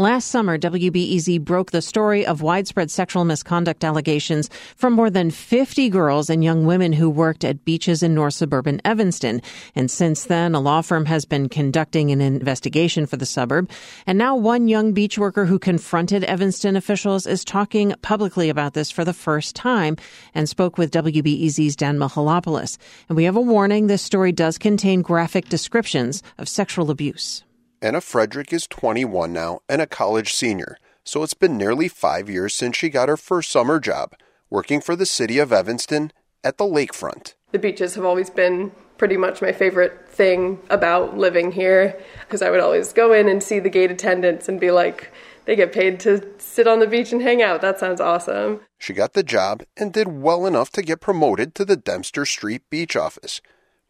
Last summer, WBEZ broke the story of widespread sexual misconduct allegations from more than 50 girls and young women who worked at beaches in north suburban Evanston. And since then, a law firm has been conducting an investigation for the suburb. And now one young beach worker who confronted Evanston officials is talking publicly about this for the first time and spoke with WBEZ's Dan Mihalopoulos. And we have a warning, this story does contain graphic descriptions of sexual abuse. Anna Frederick is 21 now and a college senior, so it's been nearly 5 years since she got her first summer job, working for the city of Evanston at the lakefront. The beaches have always been pretty much my favorite thing about living here, because I would always go in and see the gate attendants and be like, they get paid to sit on the beach and hang out. That sounds awesome. She got the job and did well enough to get promoted to the Dempster Street Beach office.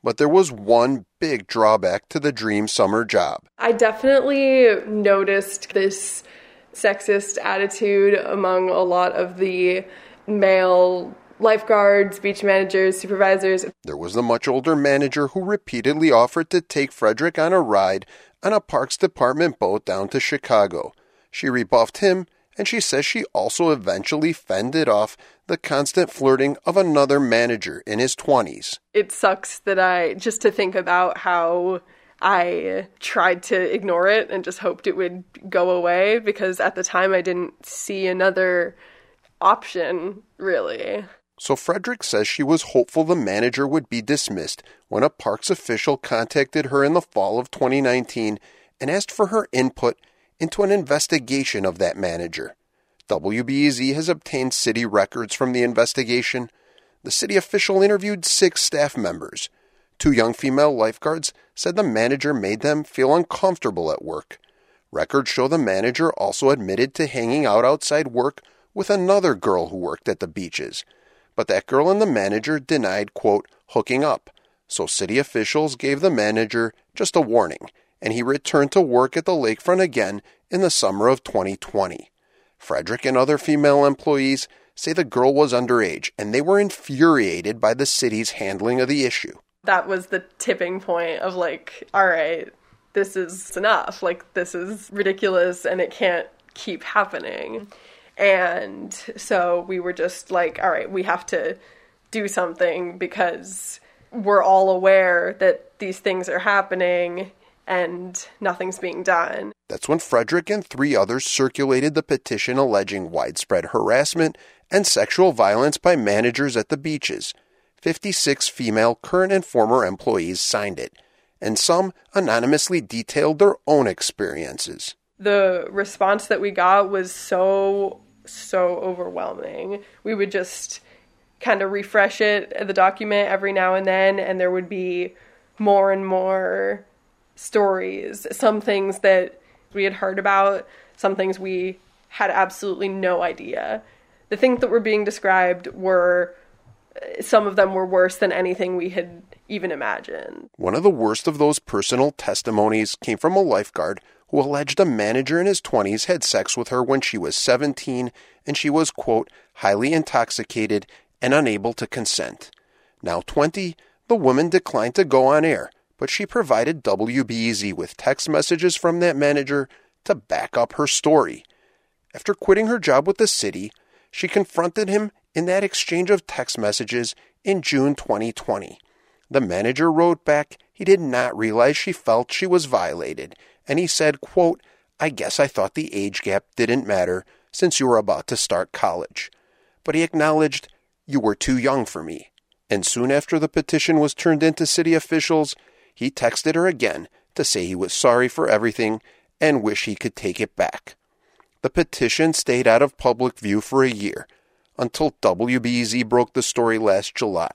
But there was one big drawback to the dream summer job. I definitely noticed this sexist attitude among a lot of the male lifeguards, beach managers, supervisors. There was the much older manager who repeatedly offered to take Frederick on a ride on a Parks Department boat down to Chicago. She rebuffed him, and she says she also eventually fended off the constant flirting of another manager in his 20s. It sucks that just to think about how I tried to ignore it and just hoped it would go away, because at the time I didn't see another option, really. So Frederick says she was hopeful the manager would be dismissed when a parks official contacted her in the fall of 2019 and asked for her input into an investigation of that manager. WBEZ has obtained city records from the investigation. The city official interviewed 6 staff members. 2 young female lifeguards said the manager made them feel uncomfortable at work. Records show the manager also admitted to hanging out outside work with another girl who worked at the beaches. But that girl and the manager denied, quote, hooking up. So city officials gave the manager just a warning, and he returned to work at the lakefront again in the summer of 2020. Frederick and other female employees say the girl was underage, and they were infuriated by the city's handling of the issue. That was the tipping point of like, all right, this is enough. Like, this is ridiculous, and it can't keep happening. And so we were just like, all right, we have to do something, because we're all aware that these things are happening and nothing's being done. That's when Frederick and 3 others circulated the petition alleging widespread harassment and sexual violence by managers at the beaches. 56 female current and former employees signed it, and some anonymously detailed their own experiences. The response that we got was so overwhelming. We would just kind of refresh it, the document, every now and then, and there would be more and more stories, some things that we had heard about, some things we had absolutely no idea. The things that were being described were, some of them were worse than anything we had even imagined. One of the worst of those personal testimonies came from a lifeguard who alleged a manager in his 20s had sex with her when she was 17 and she was, quote, highly intoxicated and unable to consent. Now 20, the woman declined to go on air, but she provided WBEZ with text messages from that manager to back up her story. After quitting her job with the city, she confronted him in that exchange of text messages in June 2020. The manager wrote back he did not realize she felt she was violated, and he said, quote, I guess I thought the age gap didn't matter since you were about to start college. But he acknowledged, you were too young for me. And soon after the petition was turned in to city officials, he texted her again to say he was sorry for everything and wish he could take it back. The petition stayed out of public view for a year until WBEZ broke the story last July.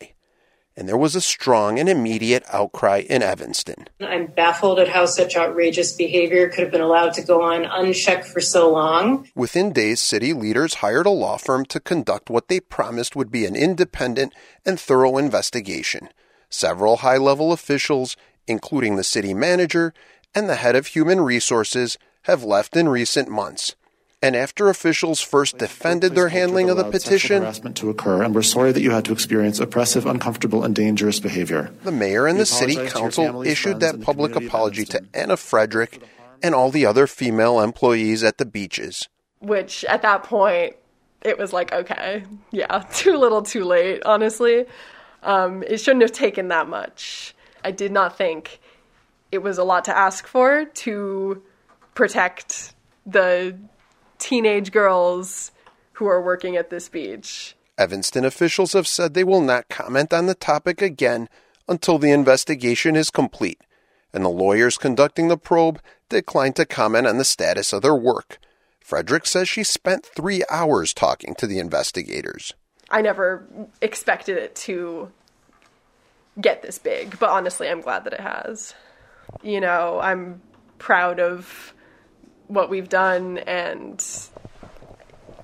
And there was a strong and immediate outcry in Evanston. I'm baffled at how such outrageous behavior could have been allowed to go on unchecked for so long. Within days, city leaders hired a law firm to conduct what they promised would be an independent and thorough investigation. Several high-level officials, including the city manager and the head of human resources, have left in recent months. And after officials first defended their handling of the petition, harassment to occur, and we're sorry that you had to experience oppressive, uncomfortable, and dangerous behavior. The mayor and the city council issued that public apology to Anna Frederick and all the other female employees at the beaches. Which, at that point, it was like, okay, yeah, too little too late, honestly. It shouldn't have taken that much. I did not think it was a lot to ask for to protect the teenage girls who are working at this beach. Evanston officials have said they will not comment on the topic again until the investigation is complete, and the lawyers conducting the probe declined to comment on the status of their work. Frederick says she spent 3 hours talking to the investigators. I never expected it to get this big, but honestly, I'm glad that it has. You know, I'm proud of what we've done, and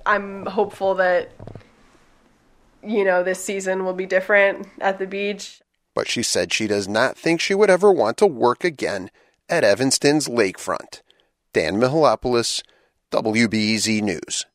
I'm hopeful that, you know, this season will be different at the beach. But she said she does not think she would ever want to work again at Evanston's lakefront. Dan Mihalopoulos, WBEZ News.